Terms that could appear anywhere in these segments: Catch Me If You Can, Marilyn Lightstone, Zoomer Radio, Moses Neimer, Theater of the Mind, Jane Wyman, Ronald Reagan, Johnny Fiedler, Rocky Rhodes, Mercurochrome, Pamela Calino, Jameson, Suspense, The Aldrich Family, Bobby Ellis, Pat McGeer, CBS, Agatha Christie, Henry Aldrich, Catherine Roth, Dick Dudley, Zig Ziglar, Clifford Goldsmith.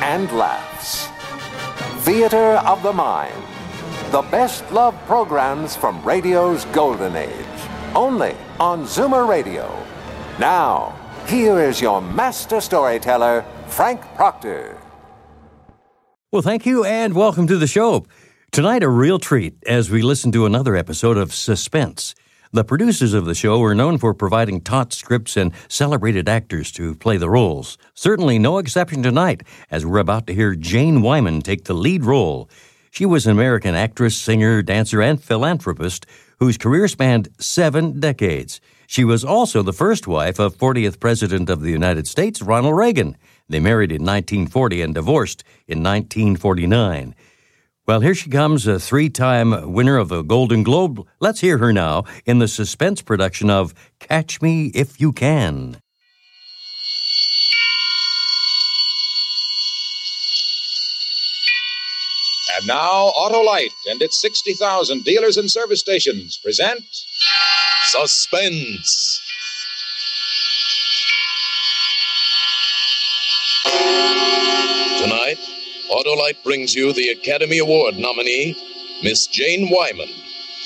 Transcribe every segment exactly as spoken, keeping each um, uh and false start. and laughs. Theater of the Mind. The best love programs from radio's golden age. Only on Zoomer Radio. Now, here is your master storyteller, Frank Proctor. Well, thank you and welcome to the show. Tonight, a real treat as we listen to another episode of Suspense. The producers of the show are known for providing taut scripts and celebrated actors to play the roles. Certainly no exception tonight, as we're about to hear Jane Wyman take the lead role. She was an American actress, singer, dancer, and philanthropist whose career spanned seven decades. She was also the first wife of fortieth President of the United States, Ronald Reagan. They married in nineteen forty and divorced in nineteen forty-nine. Well, here she comes, a three-time winner of a Golden Globe. Let's hear her now in the Suspense production of Catch Me If You Can. And now, Autolite and its sixty thousand dealers and service stations present Suspense. Tonight, Autolite brings you the Academy Award nominee, Miss Jane Wyman,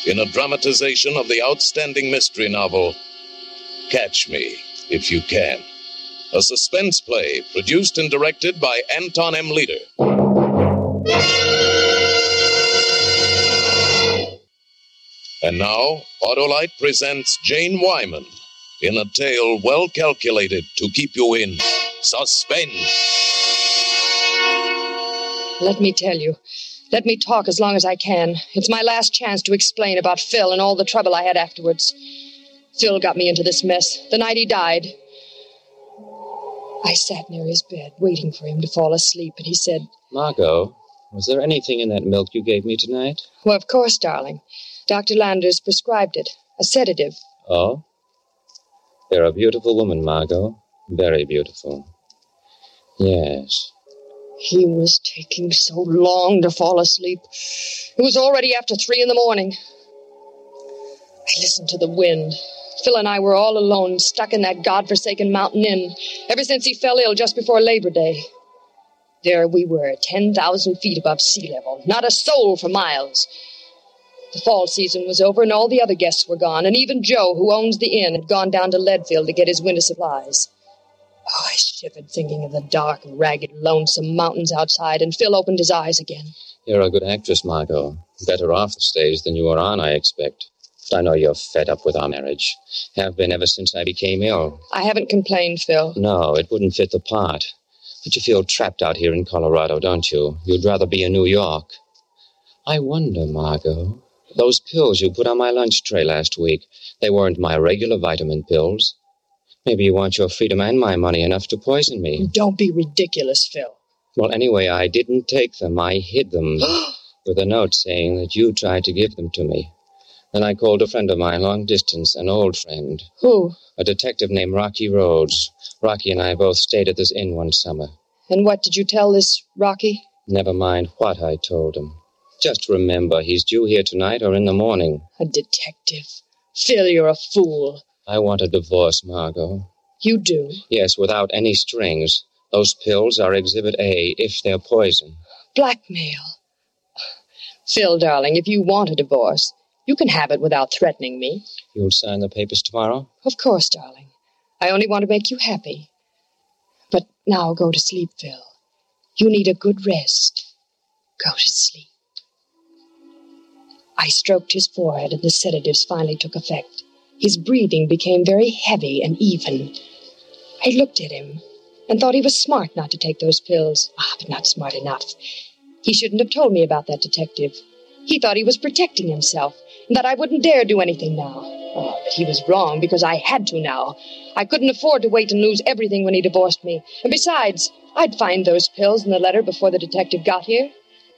in a dramatization of the outstanding mystery novel, Catch Me If You Can, a suspense play produced and directed by Anton M. Leader. And now, Autolite presents Jane Wyman in a tale well calculated to keep you in suspense. Let me tell you. Let me talk as long as I can. It's my last chance to explain about Phil and all the trouble I had afterwards. Phil got me into this mess the night he died. I sat near his bed, waiting for him to fall asleep, and he said, "Margot, was there anything in that milk you gave me tonight?" "Well, of course, darling. Doctor Landers prescribed it. A sedative." "Oh? You're a beautiful woman, Margot. Very beautiful. Yes." He was taking so long to fall asleep. It was already after three in the morning. I listened to the wind. Phil and I were all alone, stuck in that godforsaken mountain inn, ever since he fell ill just before Labor Day. There we were, ten thousand feet above sea level, not a soul for miles. The fall season was over and all the other guests were gone, and even Joe, who owns the inn, had gone down to Leadville to get his winter supplies. Oh, I shivered, thinking of the dark, ragged, lonesome mountains outside, and Phil opened his eyes again. "You're a good actress, Margot. Better off the stage than you were on, I expect. I know you're fed up with our marriage. Have been ever since I became ill." "I haven't complained, Phil." "No, it wouldn't fit the part. But you feel trapped out here in Colorado, don't you? You'd rather be in New York. I wonder, Margot, those pills you put on my lunch tray last week, they weren't my regular vitamin pills. Maybe you want your freedom and my money enough to poison me." "Don't be ridiculous, Phil." "Well, anyway, I didn't take them. I hid them with a note saying that you tried to give them to me. Then I called a friend of mine, long distance, an old friend." "Who?" "A detective named Rocky Rhodes. Rocky and I both stayed at this inn one summer." "And what did you tell this Rocky?" "Never mind what I told him. Just remember, he's due here tonight or in the morning." "A detective? Phil, you're a fool." "I want a divorce, Margot." "You do?" "Yes, without any strings. Those pills are Exhibit A, if they're poison." "Blackmail. Phil, darling, if you want a divorce, you can have it without threatening me." "You'll sign the papers tomorrow?" "Of course, darling. I only want to make you happy. But now go to sleep, Phil. You need a good rest. Go to sleep." I stroked his forehead, and the sedatives finally took effect. His breathing became very heavy and even. I looked at him and thought he was smart not to take those pills. Ah, but not smart enough. He shouldn't have told me about that detective. He thought he was protecting himself and that I wouldn't dare do anything now. Oh, but he was wrong, because I had to now. I couldn't afford to wait and lose everything when he divorced me. And besides, I'd find those pills in the letter before the detective got here.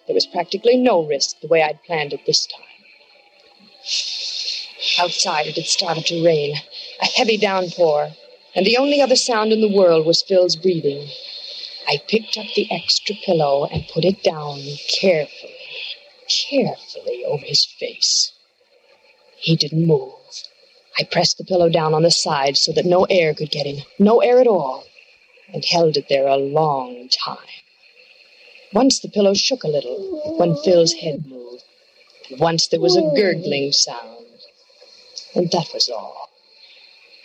There was practically no risk the way I'd planned it this time. Outside, it had started to rain, a heavy downpour, and the only other sound in the world was Phil's breathing. I picked up the extra pillow and put it down carefully, carefully over his face. He didn't move. I pressed the pillow down on the side so that no air could get in, no air at all, and held it there a long time. Once the pillow shook a little when Phil's head moved. Once there was a gurgling sound. And that was all.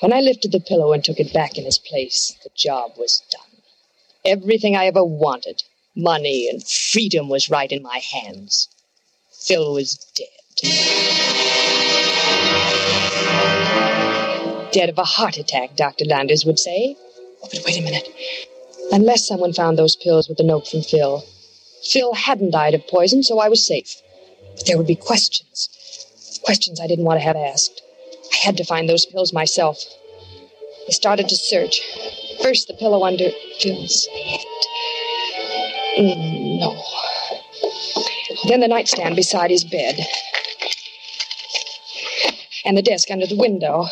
When I lifted the pillow and took it back in its place, the job was done. Everything I ever wanted, money and freedom, was right in my hands. Phil was dead. Dead of a heart attack, Doctor Landers would say. Oh, but wait a minute. Unless someone found those pills with the note from Phil. Phil hadn't died of poison, so I was safe. But there would be questions. Questions I didn't want to have asked. I had to find those pills myself. I started to search. First the pillow under Phil's head. No. Then the nightstand beside his bed. And the desk under the window.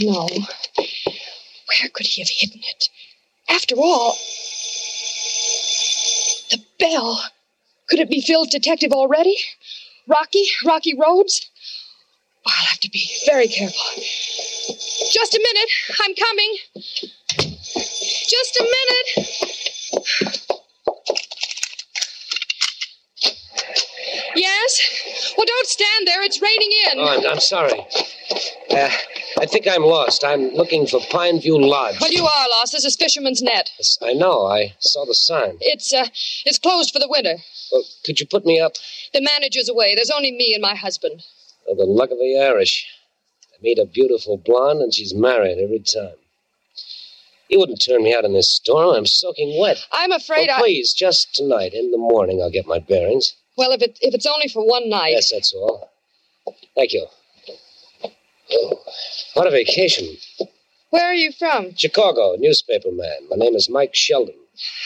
No. Where could he have hidden it? After all... The bell. Could it be Phil's detective already? Rocky? Rocky Rhodes? Oh, I'll have to be very careful. Just a minute. I'm coming. Just a minute. Yes? Well, don't stand there. It's raining in. Oh, I'm, I'm sorry. Uh, I think I'm lost. I'm looking for Pineview Lodge. Well, you are lost. This is Fisherman's Net. Yes, I know. I saw the sign. It's, uh, it's closed for the winter. Well, could you put me up? The manager's away. There's only me and my husband. Oh, the luck of the Irish. I meet a beautiful blonde, and she's married every time. You wouldn't turn me out in this storm. I'm soaking wet. I'm afraid well, I... please, just tonight. In the morning, I'll get my bearings. Well, if it if it's only for one night... Yes, that's all. Thank you. Oh, what a vacation. Where are you from? Chicago, newspaper man. My name is Mike Sheldon.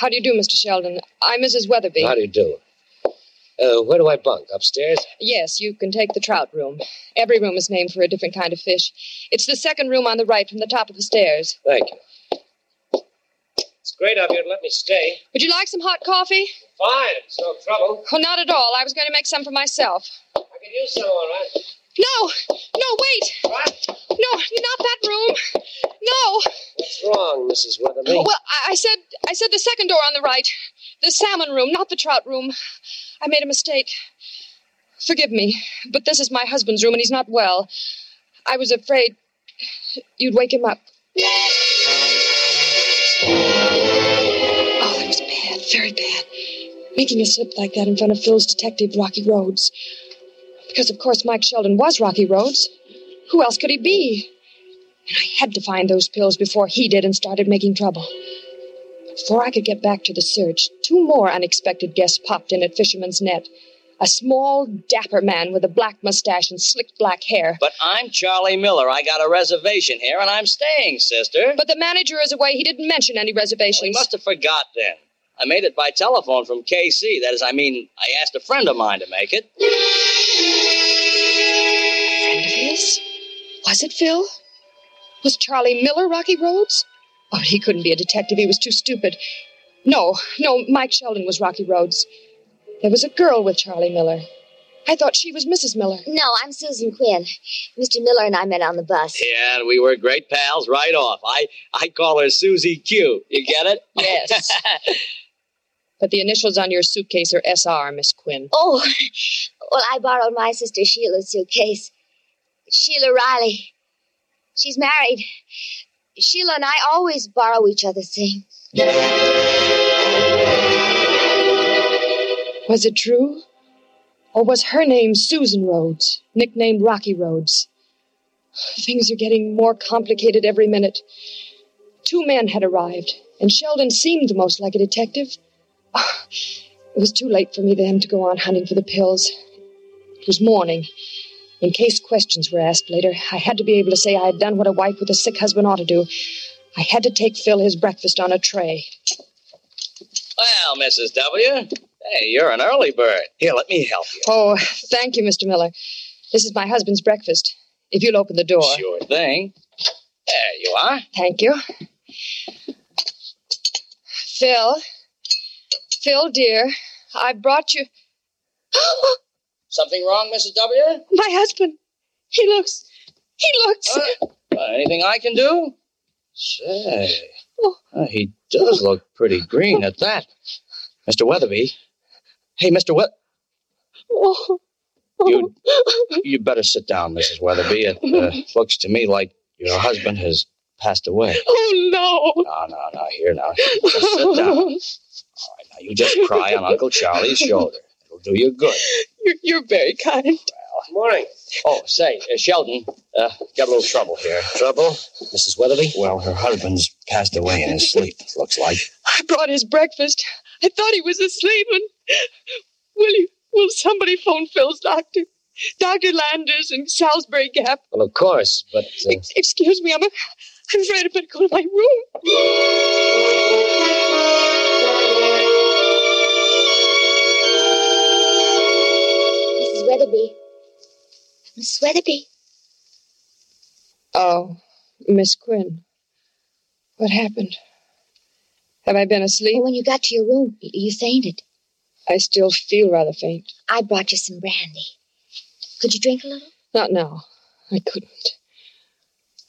How do you do, Mister Sheldon? I'm Missus Weatherby. How do you do? Uh, where do I bunk? Upstairs? Yes, you can take the trout room. Every room is named for a different kind of fish. It's the second room on the right from the top of the stairs. Thank you. It's great of you to let me stay. Would you like some hot coffee? Fine, it's no trouble. Oh, not at all. I was going to make some for myself. I could use some, all right. No! No, wait! What? No, not that room. No! What's wrong, Missus Weatherby? Well, I, I said I said the second door on the right. The salmon room, not the trout room. I made a mistake. Forgive me, but this is my husband's room and he's not well. I was afraid you'd wake him up. Oh, that was bad, very bad. Making a slip like that in front of Phil's detective, Rocky Rhodes. Because, of course, Mike Sheldon was Rocky Rhodes. Who else could he be? And I had to find those pills before he did and started making trouble. Before I could get back to the search, two more unexpected guests popped in at Fisherman's Net. A small, dapper man with a black mustache and slicked black hair. But I'm Charlie Miller. I got a reservation here, and I'm staying, sister. But the manager is away. He didn't mention any reservations. Well, he must have forgot, then. I made it by telephone from K C. That is, I mean, I asked a friend of mine to make it. A friend of his? Was it Phil? Was Charlie Miller Rocky Rhodes? Oh, he couldn't be a detective. He was too stupid. No, no, Mike Sheldon was Rocky Rhodes. There was a girl with Charlie Miller. I thought she was Missus Miller. No, I'm Susan Quinn. Mister Miller and I met on the bus. Yeah, and we were great pals right off. I, I call her Susie Q. You get it? Yes. But the initials on your suitcase are S R, Miss Quinn. Oh, well, I borrowed my sister Sheila's suitcase. Sheila Riley. She's married. Sheila and I always borrow each other's things. Was it true? Or was her name Susan Rhodes, nicknamed Rocky Rhodes? Things are getting more complicated every minute. Two men had arrived, and Sheldon seemed most like a detective. Oh, it was too late for me then to go on hunting for the pills. It was morning. In case questions were asked later, I had to be able to say I had done what a wife with a sick husband ought to do. I had to take Phil his breakfast on a tray. Well, Missus W., hey, you're an early bird. Here, let me help you. Oh, thank you, Mister Miller. This is my husband's breakfast. If you'll open the door. Sure thing. There you are. Thank you. Phil. Phil, dear, I brought you... Something wrong, Missus W.? My husband. He looks... He looks... Uh, uh, anything I can do? Say, oh. uh, he does look pretty green at that. Mister Weatherby. Hey, Mister Weatherby. Oh. You, you better sit down, Missus Weatherby. It uh, looks to me like your husband has passed away. Oh, no. No, no, no. Here, now. Just sit down. All right, now you just cry on Uncle Charlie's shoulder. It'll do you good. You're, you're very kind. Well, good morning. Oh, say, uh, Sheldon, uh, got a little trouble here. Trouble? Missus Weatherby? Well, her husband's passed away in his sleep, it looks like. I brought his breakfast. I thought he was asleep, and will you... Will somebody phone Phil's doctor? Doctor Landers in Salisbury Gap. Well, of course, but... Uh... Ex- excuse me, I'm, a- I'm afraid I better go to my room. Missus Weatherby. Miss Weatherby. Oh, Miss Quinn. What happened? Have I been asleep? Well, when you got to your room, you fainted. I still feel rather faint. I brought you some brandy. Could you drink a little? Not now. I couldn't.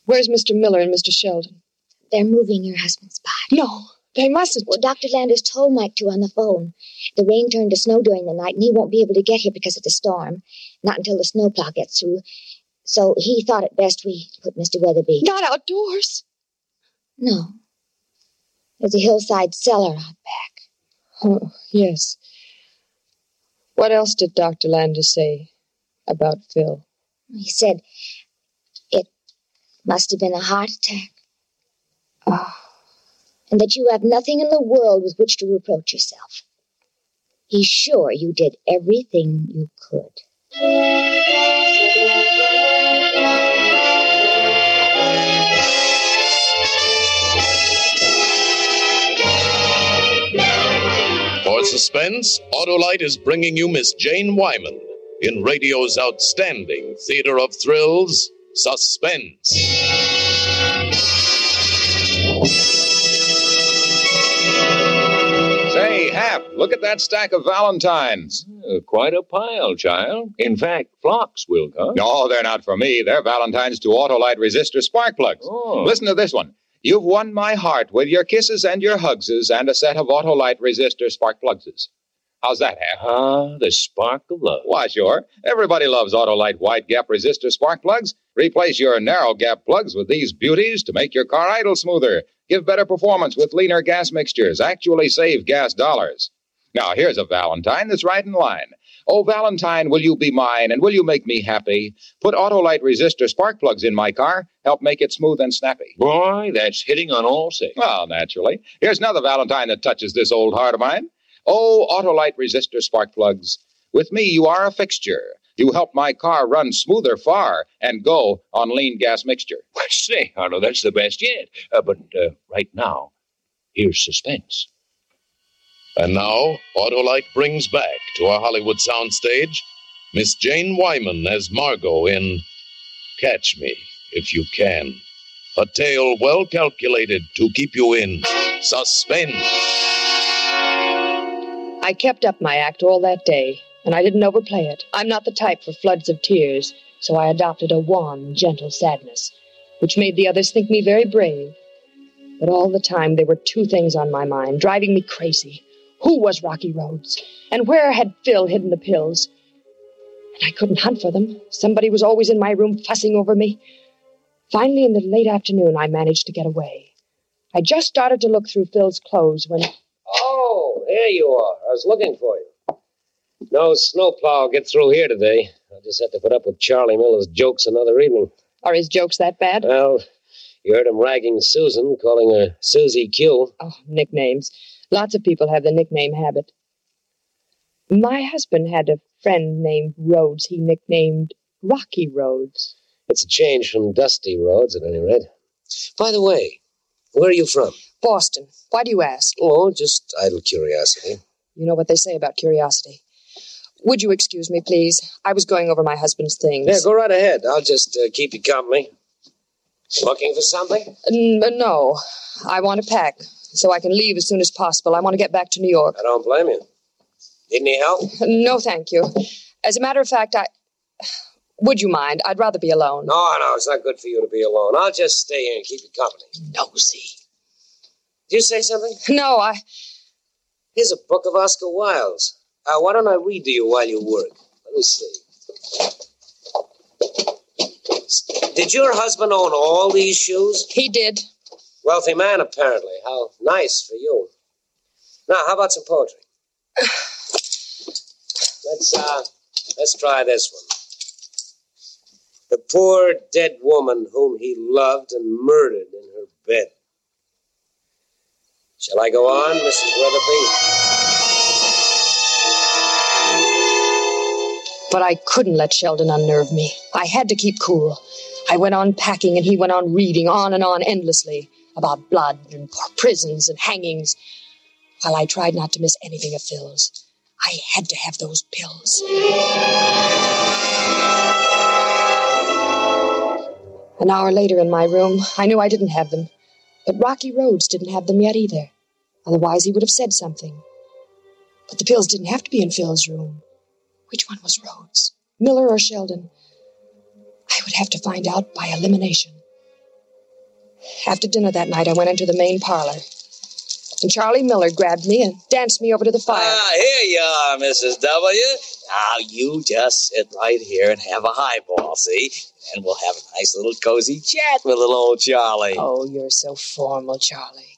Where's Mister Miller and Mister Sheldon? They're moving your husband's body. No, they mustn't. Well, Doctor Landers told Mike to on the phone. The rain turned to snow during the night, and he won't be able to get here because of the storm. Not until the snowplow gets through. So he thought it best we put Mister Weatherby. Not outdoors? No. There's a hillside cellar out back. Oh, yes. What else did Doctor Landers say about Phil? He said it must have been a heart attack. Oh. And that you have nothing in the world with which to reproach yourself. He's sure you did everything you could. Suspense, Autolite is bringing you Miss Jane Wyman in radio's outstanding theater of thrills, Suspense. Say, Hap, look at that stack of Valentines. Uh, quite a pile, child. In fact, flocks, Wilcox. No, they're not for me. They're Valentines to Autolite resistor spark plugs. Oh. Listen to this one. You've won my heart with your kisses and your hugses and a set of Autolite resistor spark plugses. How's that, Hap? Ah, the spark of love. Why, sure. Everybody loves Autolite wide gap resistor spark plugs. Replace your narrow gap plugs with these beauties to make your car idle smoother, give better performance with leaner gas mixtures, actually save gas dollars. Now, here's a Valentine that's right in line. Oh, Valentine, will you be mine, and will you make me happy? Put Autolite resistor spark plugs in my car. Help make it smooth and snappy. Boy, that's hitting on all six. Well, naturally. Here's another Valentine that touches this old heart of mine. Oh, Autolite resistor spark plugs. With me, you are a fixture. You help my car run smoother far and go on lean gas mixture. Well, say, Arno, that's the best yet. Uh, but uh, right now, here's Suspense. And now, Autolite brings back to our Hollywood soundstage Miss Jane Wyman as Margot in Catch Me If You Can, a tale well calculated to keep you in suspense. I kept up my act all that day, and I didn't overplay it. I'm not the type for floods of tears, so I adopted a wan, gentle sadness, which made the others think me very brave. But all the time, there were two things on my mind, driving me crazy. Who was Rocky Rhodes? And where had Phil hidden the pills? And I couldn't hunt for them. Somebody was always in my room fussing over me. Finally, in the late afternoon, I managed to get away. I just started to look through Phil's clothes when... Oh, here you are. I was looking for you. No snowplow will get through here today. I'll just have to put up with Charlie Miller's jokes another evening. Are his jokes that bad? Well, you heard him ragging Susan, calling her Susie Q. Oh, nicknames. Lots of people have the nickname habit. My husband had a friend named Rhodes he nicknamed Rocky Rhodes. It's a change from dusty roads, at any rate. By the way, where are you from? Boston. Why do you ask? Oh, just idle curiosity. You know what they say about curiosity. Would you excuse me, please? I was going over my husband's things. Yeah, go right ahead. I'll just uh, keep you company. Looking for something? N- no. I want to pack, so I can leave as soon as possible. I want to get back to New York. I don't blame you. Need any help? No, thank you. As a matter of fact, I... Would you mind? I'd rather be alone. No, no, it's not good for you to be alone. I'll just stay here and keep you company. Nosy. Did you say something? No, I... Here's a book of Oscar Wilde's. Uh, why don't I read to you while you work? Let me see. Did your husband own all these shoes? He did. Wealthy man, apparently. How nice for you. Now, how about some poetry? Let's, uh, let's try this one. The poor dead woman whom he loved and murdered in her bed. Shall I go on, Missus Weatherby? But I couldn't let Sheldon unnerve me. I had to keep cool. I went on packing and he went on reading on and on endlessly about blood and prisons and hangings, while I tried not to miss anything of Phil's. I had to have those pills. An hour later in my room, I knew I didn't have them. But Rocky Rhodes didn't have them yet either. Otherwise, he would have said something. But the pills didn't have to be in Phil's room. Which one was Rhodes? Miller or Sheldon? I would have to find out by elimination. After dinner that night, I went into the main parlor. And Charlie Miller grabbed me and danced me over to the fire. Ah, here you are, Missus W. Now, you just sit right here and have a highball, see? And we'll have a nice little cozy chat with little old Charlie. Oh, you're so formal, Charlie.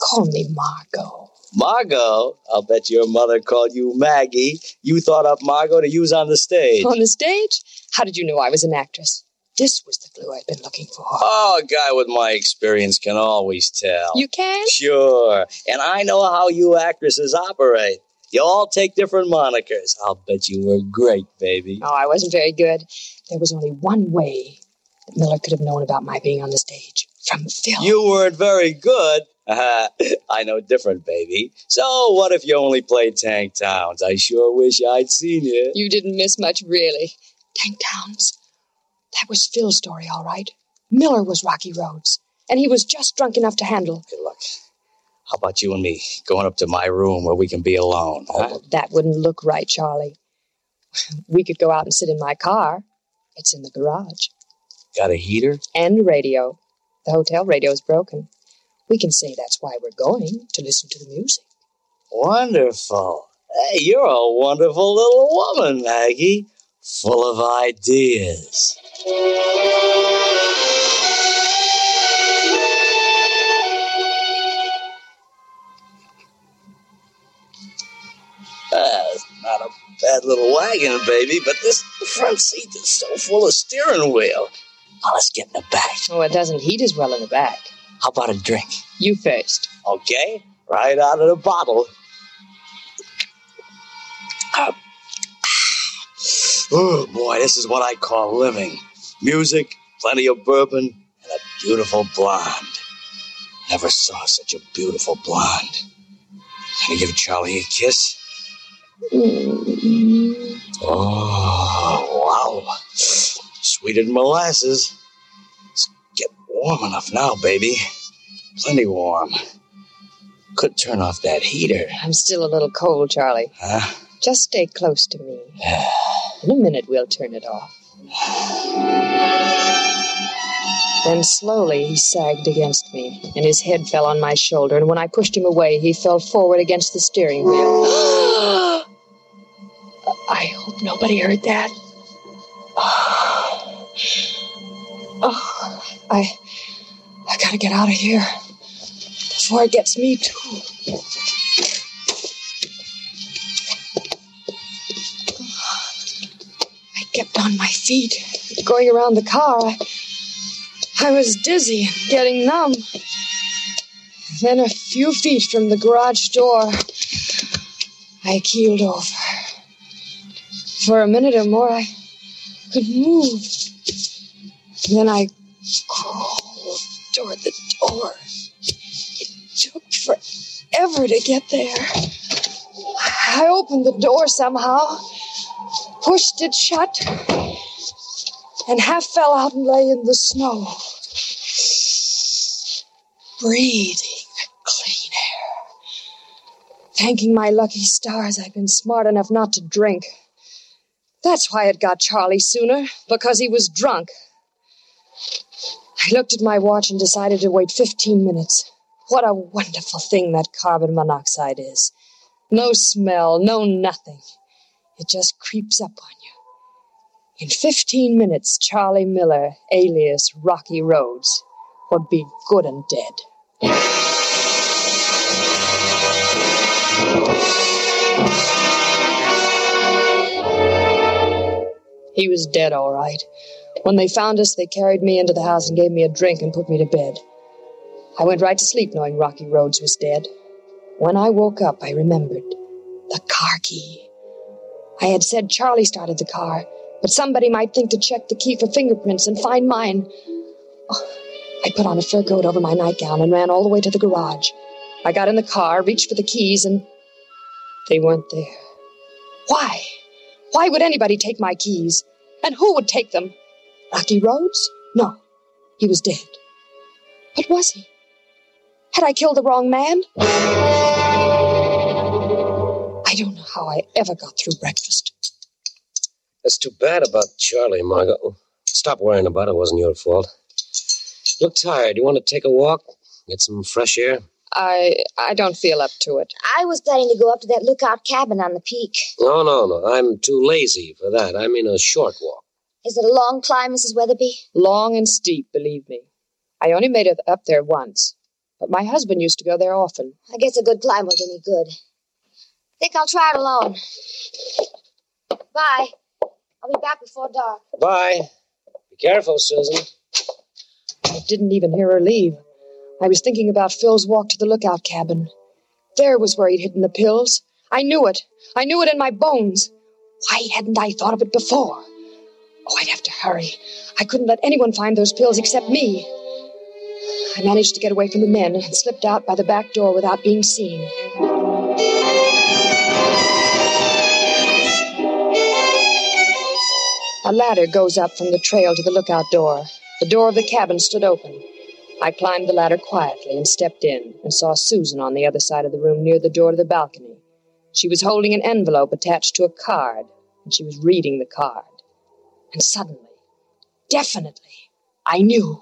Call me Margot. Margot? I'll bet your mother called you Maggie. You thought up Margot to use on the stage. On the stage? How did you know I was an actress? This was the clue I'd been looking for. Oh, a guy with my experience can always tell. You can? Sure. And I know how you actresses operate. You all take different monikers. I'll bet you were great, baby. Oh, I wasn't very good. There was only one way that Miller could have known about my being on the stage. From Phil. You weren't very good. Uh, I know different, baby. So what if you only played Tank Towns? I sure wish I'd seen you. You didn't miss much, really. Tank Towns? That was Phil's story, all right. Miller was Rocky Rhodes, and he was just drunk enough to handle. Good luck. How about you and me going up to my room where we can be alone? Huh? Oh, that wouldn't look right, Charlie. We could go out and sit in my car. It's in the garage. Got a heater? And radio. The hotel radio's broken. We can say that's why we're going, to listen to the music. Wonderful. Hey, you're a wonderful little woman, Maggie. Full of ideas. Ah, it's not a bad little wagon, baby, but this front seat is so full of steering wheel. Oh, let's get in the back. Oh, it doesn't heat as well in the back. How about a drink? You first. Okay, right out of the bottle. Uh, Oh, boy, this is what I call living. Music, plenty of bourbon, and a beautiful blonde. Never saw such a beautiful blonde. Can I give Charlie a kiss? Oh, wow. Sweeter than molasses. It's getting warm enough now, baby. Plenty warm. Could turn off that heater. I'm still a little cold, Charlie. Huh? Just stay close to me. In a minute, we'll turn it off. Then slowly he sagged against me, and his head fell on my shoulder, and when I pushed him away, he fell forward against the steering wheel. I hope nobody heard that. Oh, oh I, I gotta get out of here before it gets me, too. Kept on my feet, going around the car. I, I was dizzy and getting numb. Then a few feet from the garage door, I keeled over. For a minute or more, I, could move. And then I crawled toward the door. It took forever to get there. I opened the door somehow, pushed it shut, and half fell out and lay in the snow, breathing clean air. Thanking my lucky stars, I'd been smart enough not to drink. That's why it got Charlie sooner, because he was drunk. I looked at my watch and decided to wait fifteen minutes. What a wonderful thing that carbon monoxide is. No smell, no nothing. It just creeps up on you. In fifteen minutes, Charlie Miller, alias Rocky Rhodes, would be good and dead. He was dead, all right. When they found us, they carried me into the house and gave me a drink and put me to bed. I went right to sleep knowing Rocky Rhodes was dead. When I woke up, I remembered the car key. I had said Charlie started the car, but somebody might think to check the key for fingerprints and find mine. Oh, I put on a fur coat over my nightgown and ran all the way to the garage. I got in the car, reached for the keys, and they weren't there. Why? Why would anybody take my keys? And who would take them? Rocky Rhodes? No, he was dead. But was he? Had I killed the wrong man? I don't know how I ever got through breakfast. That's too bad about Charlie, Margot. Stop worrying about it. It wasn't your fault. You look tired. You want to take a walk? Get some fresh air? I I don't feel up to it. I was planning to go up to that lookout cabin on the peak. No, no, no. I'm too lazy for that. I mean a short walk. Is it a long climb, Missus Weatherby? Long and steep, believe me. I only made it up there once. But my husband used to go there often. I guess a good climb will do me good. I think I'll try it alone. Bye. I'll be back before dark. Bye. Be careful, Susan. I didn't even hear her leave. I was thinking about Phil's walk to the lookout cabin. There was where he'd hidden the pills. I knew it. I knew it in my bones. Why hadn't I thought of it before? Oh, I'd have to hurry. I couldn't let anyone find those pills except me. I managed to get away from the men and slipped out by the back door without being seen. A ladder goes up from the trail to the lookout door. The door of the cabin stood open. I climbed the ladder quietly and stepped in and saw Susan on the other side of the room near the door to the balcony. She was holding an envelope attached to a card, and she was reading the card. And suddenly, definitely, I knew.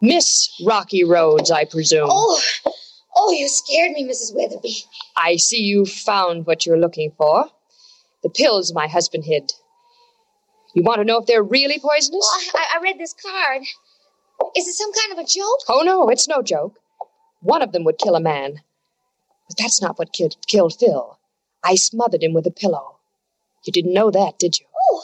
Miss Rocky Rhodes, I presume. Oh, oh, you scared me, Missus Weatherby. I see you found what you're looking for. The pills my husband hid. You want to know if they're really poisonous? Oh, I, I read this card. Is it some kind of a joke? Oh, no, it's no joke. One of them would kill a man. But that's not what killed, killed Phil. I smothered him with a pillow. You didn't know that, did you? Oh,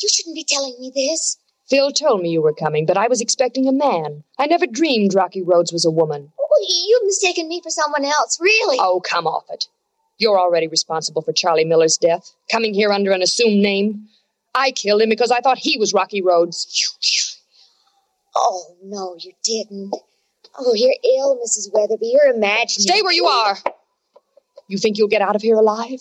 you shouldn't be telling me this. Phil told me you were coming, but I was expecting a man. I never dreamed Rocky Rhodes was a woman. Oh, you've mistaken me for someone else, really. Oh, come off it. You're already responsible for Charlie Miller's death, coming here under an assumed name. I killed him because I thought he was Rocky Rhodes. Oh, no, you didn't. Oh, you're ill, Missus Weatherby. You're imagining. Stay where you are. You think you'll get out of here alive?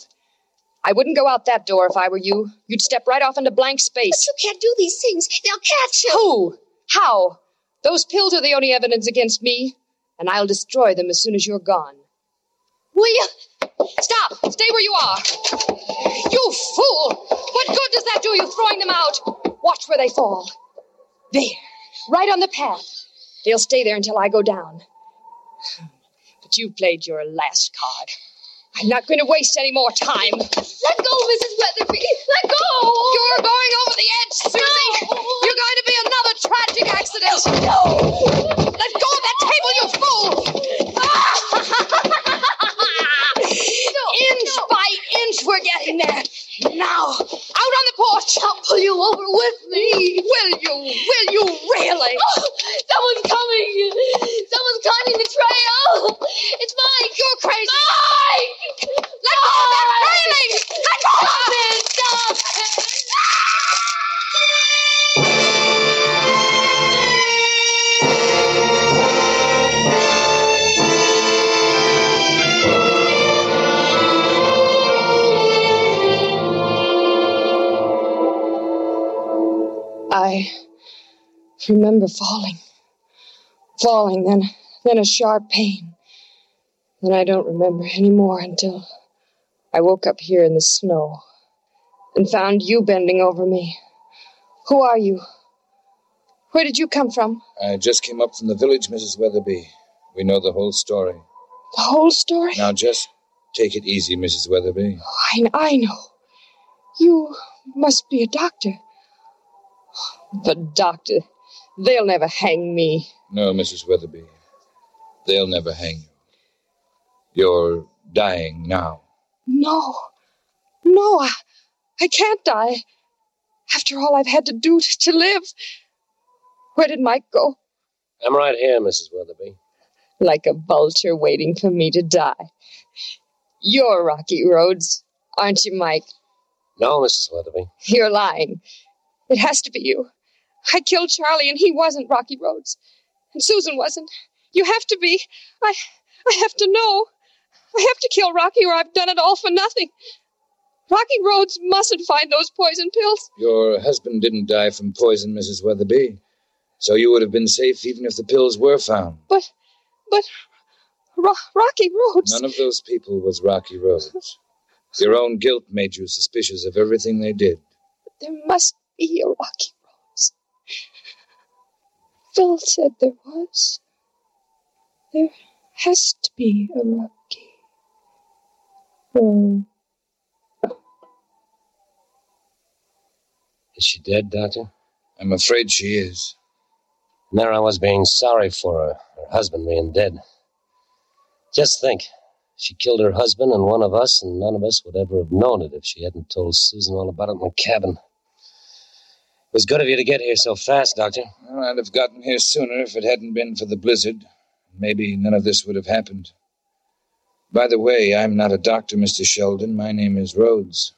I wouldn't go out that door if I were you. You'd step right off into blank space. But you can't do these things. They'll catch you. Who? How? Those pills are the only evidence against me, and I'll destroy them as soon as you're gone. Will you? Stop! Stay where you are! You fool! What good does that do you throwing them out? Watch where they fall. There. Right on the path. They'll stay there until I go down. But you played your last card. I'm not going to waste any more time. Let go, Missus Weatherby. Let go. You're going over the edge, Susie. No. You're going to be another tragic accident. No. Let go of that table, you fool. No. Inch no. by inch, we're getting there. Now, out on the porch. I'll pull you over with me. Will you? Will you really? Oh, someone's coming. Someone's climbing the trail. It's Mike. You're crazy. Mike! Let go of that railing! Let go of it! Stop! remember falling. Falling, then, then a sharp pain. Then I don't remember anymore until I woke up here in the snow and found you bending over me. Who are you? Where did you come from? I just came up from the village, Missus Weatherby. We know the whole story. The whole story? Now, just take it easy, Missus Weatherby. Oh, I, I know. You must be a doctor. The doctor. They'll never hang me. No, Missus Weatherby. They'll never hang you. You're dying now. No. No, I, I can't die. After all I've had to do to, to live. Where did Mike go? I'm right here, Missus Weatherby. Like a vulture waiting for me to die. You're Rocky Rhodes, aren't you, Mike? No, Missus Weatherby. You're lying. It has to be you. I killed Charlie, and he wasn't Rocky Rhodes. And Susan wasn't. You have to be. I I have to know. I have to kill Rocky, or I've done it all for nothing. Rocky Rhodes mustn't find those poison pills. Your husband didn't die from poison, Missus Weatherby. So you would have been safe even if the pills were found. But, but, Ro- Rocky Rhodes... None of those people was Rocky Rhodes. Your own guilt made you suspicious of everything they did. But there must be a Rocky Rhodes. Phil said there was. There has to be a Rocky Rhodes. Is she dead, Doctor? I'm afraid she is. And there I was being sorry for her, her husband being dead. Just think, she killed her husband and one of us, and none of us would ever have known it if she hadn't told Susan all about it in the cabin. It was good of you to get here so fast, Doctor. Well, I'd have gotten here sooner if it hadn't been for the blizzard. Maybe none of this would have happened. By the way, I'm not a doctor, Mister Sheldon. My name is Rhodes.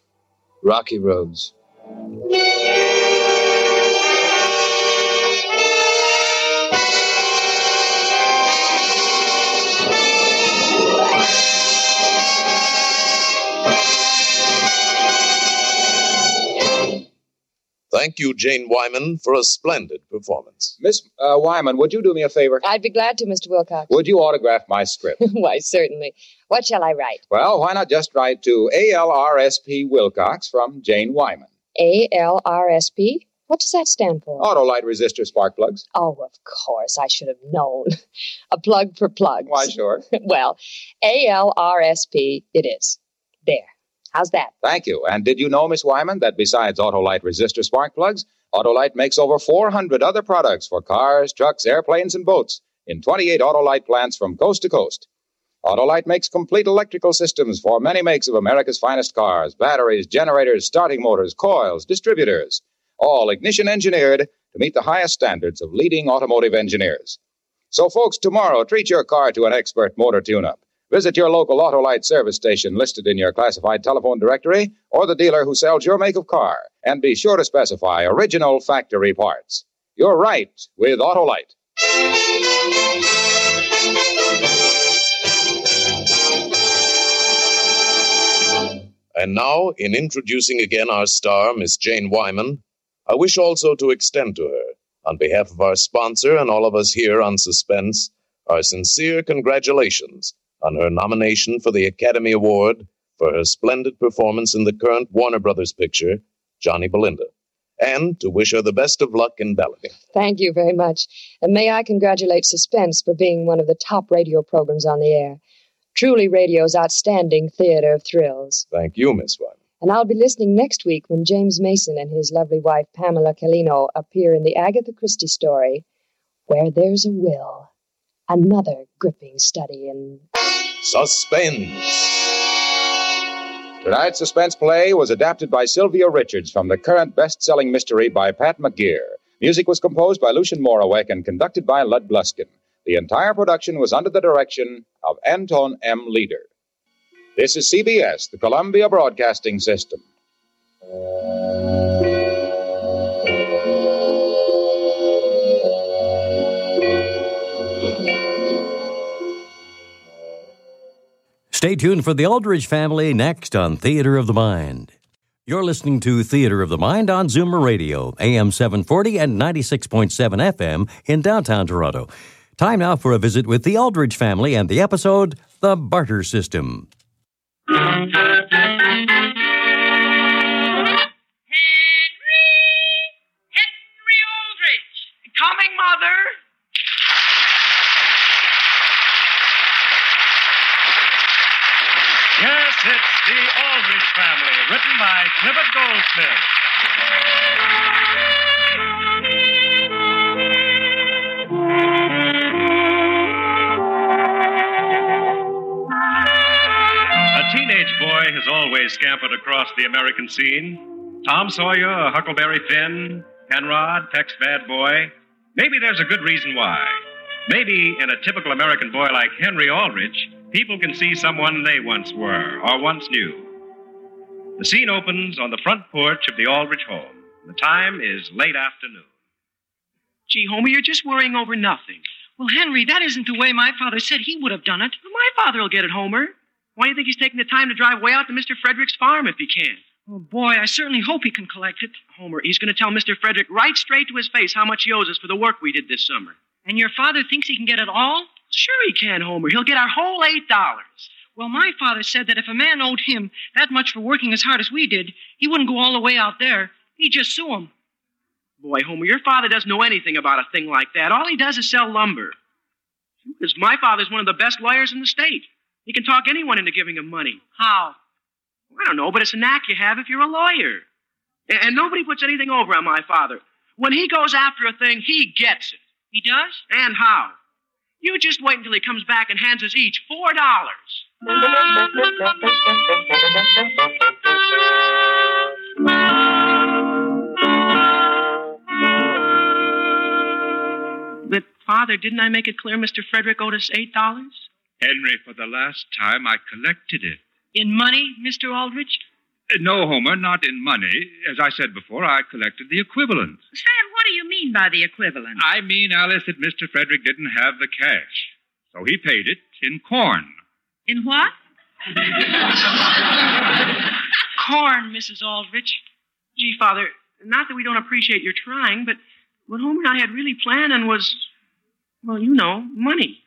Rocky Rhodes. Thank you, Jane Wyman, for a splendid performance. Miss uh, Wyman, would you do me a favor? I'd be glad to, Mister Wilcox. Would you autograph my script? Why, certainly. What shall I write? Well, why not just write to A L R S P Wilcox from Jane Wyman. A L R S P? What does that stand for? Autolite resistor spark plugs. Oh, of course. I should have known. A plug for plugs. Why, sure. Well, A L R S P it is. There. How's that? Thank you. And did you know, Miss Wyman, that besides Autolite resistor spark plugs, Autolite makes over four hundred other products for cars, trucks, airplanes, and boats in twenty-eight Autolite plants from coast to coast. Autolite makes complete electrical systems for many makes of America's finest cars, batteries, generators, starting motors, coils, distributors, all ignition engineered to meet the highest standards of leading automotive engineers. So, folks, tomorrow, treat your car to an expert motor tune-up. Visit your local Autolite service station listed in your classified telephone directory or the dealer who sells your make of car, and be sure to specify original factory parts. You're right with Autolite. And now, in introducing again our star, Miss Jane Wyman, I wish also to extend to her, on behalf of our sponsor and all of us here on Suspense, our sincere congratulations on her nomination for the Academy Award for her splendid performance in the current Warner Brothers picture, Johnny Belinda, and to wish her the best of luck in balloting. Thank you very much. And may I congratulate Suspense for being one of the top radio programs on the air. Truly radio's outstanding theater of thrills. Thank you, Miss Wyman. And I'll be listening next week when James Mason and his lovely wife, Pamela Calino, appear in the Agatha Christie story, Where There's a Will. Another gripping study in Suspense. Tonight's Suspense play was adapted by Sylvia Richards from the current best-selling mystery by Pat McGeer. Music was composed by Lucian Morawek and conducted by Lud Gluskin. The entire production was under the direction of Anton M. Leader. This is C B S, the Columbia Broadcasting System. Stay tuned for The Aldrich Family next on Theater of the Mind. You're listening to Theater of the Mind on Zoomer Radio, A M seven forty and ninety-six point seven F M in downtown Toronto. Time now for a visit with the Aldrich family and the episode, The Barter System. Coming, Mother. Yes, it's The Aldrich Family, written by Clifford Goldsmith. A teenage boy has always scampered across the American scene. Tom Sawyer, Huckleberry Finn, Penrod, Peck's Bad Boy. Maybe there's a good reason why. Maybe in a typical American boy like Henry Aldrich, people can see someone they once were or once knew. The scene opens on the front porch of the Aldrich home. The time is late afternoon. Gee, Homer, you're just worrying over nothing. Well, Henry, that isn't the way my father said he would have done it. But my father will get it, Homer. Why do you think he's taking the time to drive way out to Mister Frederick's farm if he can? Oh, boy, I certainly hope he can collect it. Homer, he's going to tell Mister Frederick right straight to his face how much he owes us for the work we did this summer. And your father thinks he can get it all? Sure he can, Homer. He'll get our whole eight dollars. Well, my father said that if a man owed him that much for working as hard as we did, he wouldn't go all the way out there. He'd just sue him. Boy, Homer, your father doesn't know anything about a thing like that. All he does is sell lumber. Because my father's one of the best lawyers in the state. He can talk anyone into giving him money. How? I don't know, but it's a knack you have if you're a lawyer. And nobody puts anything over on my father. When he goes after a thing, he gets it. He does? And how? You just wait until he comes back and hands us each four dollars. But, Father, didn't I make it clear Mister Frederick owed us eight dollars? Henry, for the last time, I collected it. In money, Mister Aldrich? Uh, no, Homer, not in money. As I said before, I collected the equivalent. Sam, what do you mean by the equivalent? I mean, Alice, that Mister Frederick didn't have the cash. So he paid it in corn. In what? Corn, Missus Aldrich. Gee, Father, not that we don't appreciate your trying, but what Homer and I had really planned on was, well, you know, money.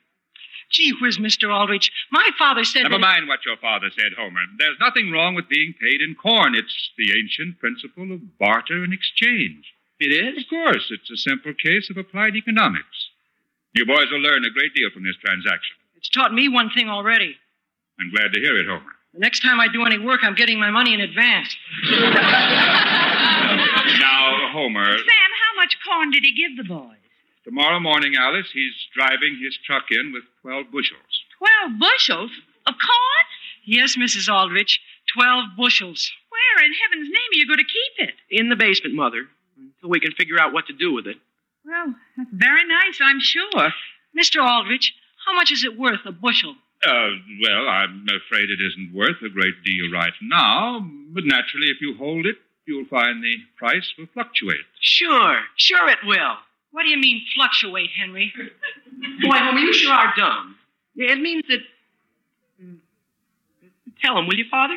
Gee whiz, Mister Aldrich, my father said... Never mind what your father said, Homer. There's nothing wrong with being paid in corn. It's the ancient principle of barter and exchange. It is? Of course. It's a simple case of applied economics. You boys will learn a great deal from this transaction. It's taught me one thing already. I'm glad to hear it, Homer. The next time I do any work, I'm getting my money in advance. Now, Homer... Sam, how much corn did he give the boys? Tomorrow morning, Alice, he's driving his truck in with twelve bushels. Twelve bushels? Of corn? Yes, Missus Aldrich, twelve bushels. Where in heaven's name are you going to keep it? In the basement, Mother, until we can figure out what to do with it. Well, that's very nice, I'm sure. Mister Aldrich, how much is it worth, a bushel? Uh, well, I'm afraid it isn't worth a great deal right now, but naturally, if you hold it, you'll find the price will fluctuate. Sure, sure it will. What do you mean, fluctuate, Henry? Boy, Homer, you sure are dumb. It means that... Tell him, will you, Father?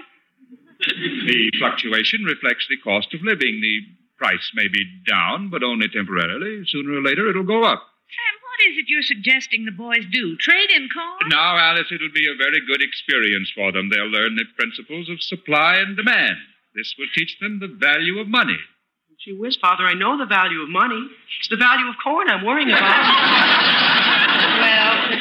The fluctuation reflects the cost of living. The price may be down, but only temporarily. Sooner or later, it'll go up. Sam, what is it you're suggesting the boys do? Trade in corn? Now, Alice, it'll be a very good experience for them. They'll learn the principles of supply and demand. This will teach them the value of money. Gee whiz, Father, I know the value of money. It's the value of corn I'm worrying about. Well,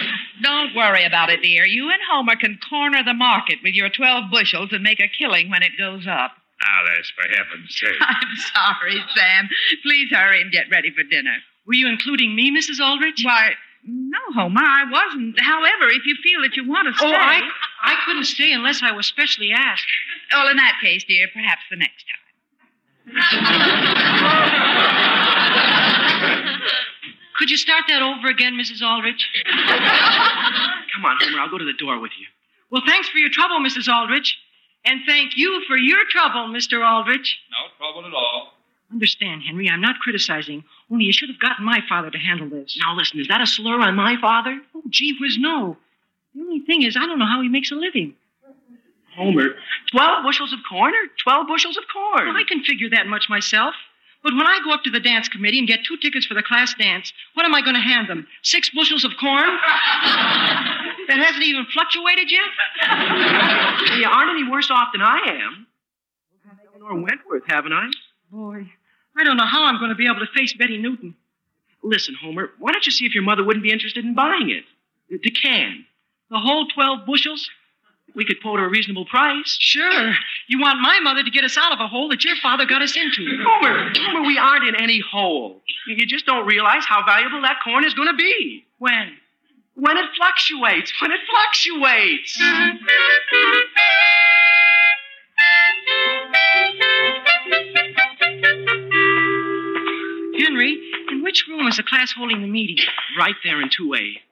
don't worry about it, dear. You and Homer can corner the market with your twelve bushels and make a killing when it goes up. Alice, for heaven's sake. I'm sorry, Sam. Please hurry and get ready for dinner. Were you including me, Missus Aldrich? Why, no, Homer, I wasn't. However, if you feel that you want to stay... Oh, I, I couldn't stay unless I was specially asked. Well, in that case, dear, perhaps the next time. Could you start that over again, Missus Aldrich? Come on, Homer, I'll go to the door with you. Well, thanks for your trouble, Missus Aldrich. And thank you for your trouble, Mister Aldrich. No trouble at all. Understand, Henry, I'm not criticizing. Only you should have gotten my father to handle this. Now, listen, is that a slur on my father? Oh, gee whiz, no. The only thing is, I don't know how he makes a living. Homer. Twelve bushels of corn or twelve bushels of corn? Well, I can figure that much myself. But when I go up to the dance committee and get two tickets for the class dance, what am I going to hand them? Six bushels of corn? That hasn't even fluctuated yet? You aren't any worse off than I am. Eleanor Wentworth, haven't I? Boy, I don't know how I'm going to be able to face Betty Newton. Listen, Homer, why don't you see if your mother wouldn't be interested in buying it? To can. The whole twelve bushels? We could quote her a reasonable price. Sure. You want my mother to get us out of a hole that your father got us into. Homer, Homer, we aren't in any hole. You just don't realize how valuable that corn is going to be. When? When it fluctuates. When it fluctuates. Henry, in which room is the class holding the meeting? Right there in two A.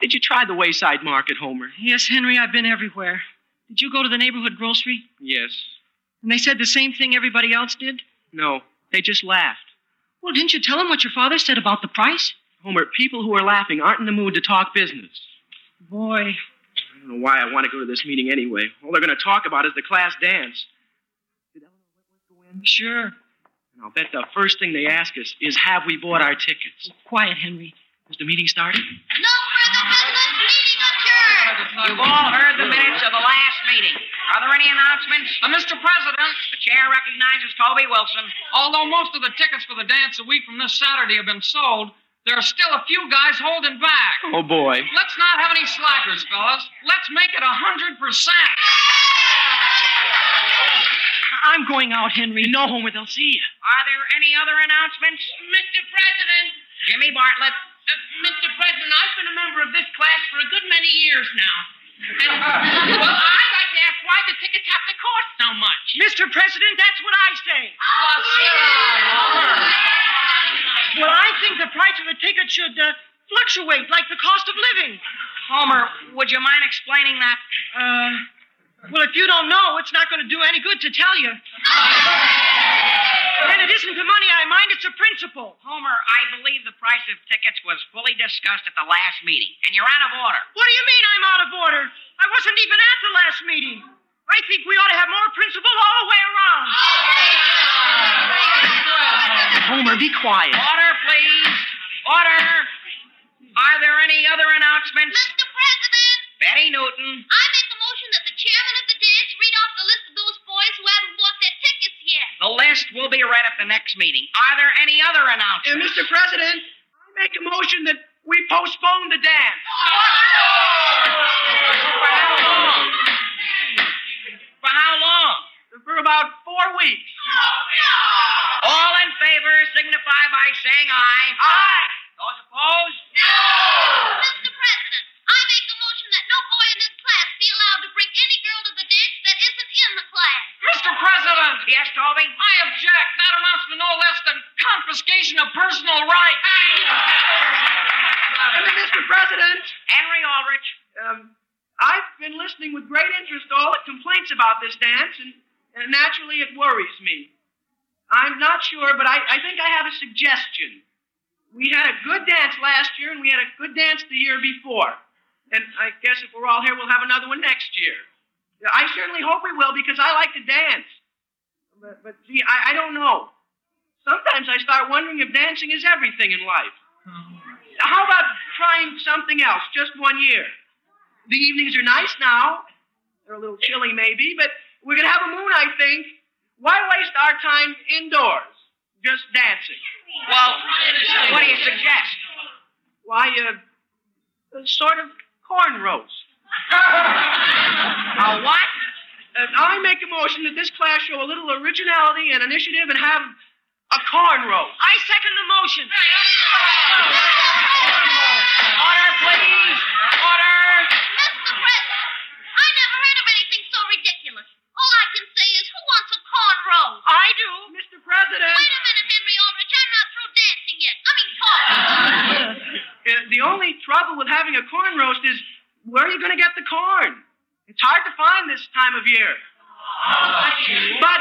Did you try the Wayside Market, Homer? Yes, Henry, I've been everywhere. Did you go to the neighborhood grocery? Yes. And they said the same thing everybody else did? No, they just laughed. Well, didn't you tell them what your father said about the price? Homer, people who are laughing aren't in the mood to talk business. Boy. I don't know why I want to go to this meeting anyway. All they're going to talk about is the class dance. Did Eleanor Wentworth go in? Sure. And I'll bet the first thing they ask us is, have we bought our tickets? Oh, quiet, Henry. Has the meeting started? No further business. Meeting adjourned. You've all heard the minutes of the last meeting. Are there any announcements? Uh, Mister President, the chair recognizes Toby Wilson. Although most of the tickets for the dance a week from this Saturday have been sold, there are still a few guys holding back. Oh, boy. Let's not have any slackers, fellas. Let's make it one hundred percent. I'm going out, Henry. No, Homer, they'll see you. Are there any other announcements? Mister President. Jimmy Bartlett. Uh, Mister President, I've been a member of this class for a good many years now. And, well, I'd like to ask why the tickets have to cost so much. Mister President, that's what I say. Oh, sure. Well, I think the price of a ticket should uh, fluctuate like the cost of living. Homer, would you mind explaining that? Uh, well, if you don't know, it's not going to do any good to tell you. And it isn't the money I mind, it's the principle. Homer, I believe the price of tickets was fully discussed at the last meeting, and you're out of order. What do you mean I'm out of order? I wasn't even at the last meeting. I think we ought to have more principle all the way around. Homer, be quiet. Order, please. Order. Are there any other announcements? Mister President. Betty Newton. I make a motion that the chairman of the dance read off the list of those boys who haven't bought their tickets yet. The list will be read at the next meeting. Are there any other announcements? Uh, Mister President, I make a motion that we postpone the dance. Oh! For how long? For how long? For about four weeks. Oh, no! All in favor signify by saying aye. Aye. Those opposed? No! Mister President, I make the motion that no boy in this class be allowed to bring any girl to the dance that isn't in the class. Mister President! Yes, Toby? I object. That amounts to no less than confiscation of personal rights. I mean, Mister President. Henry Aldrich. Um, I've been listening with great interest to all the complaints about this dance, and, and naturally it worries me. I'm not sure, but I, I think I have a suggestion. We had a good dance last year, and we had a good dance the year before. And I guess if we're all here, we'll have another one next year. I certainly hope we will, because I like to dance. But, but gee, I, I don't know. Sometimes I start wondering if dancing is everything in life. How about trying something else, just one year? The evenings are nice now. They're a little chilly, maybe, but we're going to have a moon, I think. Why waste our time indoors, just dancing? Well, what do you suggest? Why, uh, sort of... corn roast. A what? Uh, I make a motion that this class show a little originality and initiative and have a corn roast. I second the motion. Order, please. Order. Mister President, I never heard of anything so ridiculous. All I can say is, who wants a corn roast? I do, Mister President. Wait a minute, Henry Aldrich. I'm not through dancing yet. I mean, talking. The only trouble with having a corn roast is where are you going to get the corn? It's hard to find this time of year. Oh, but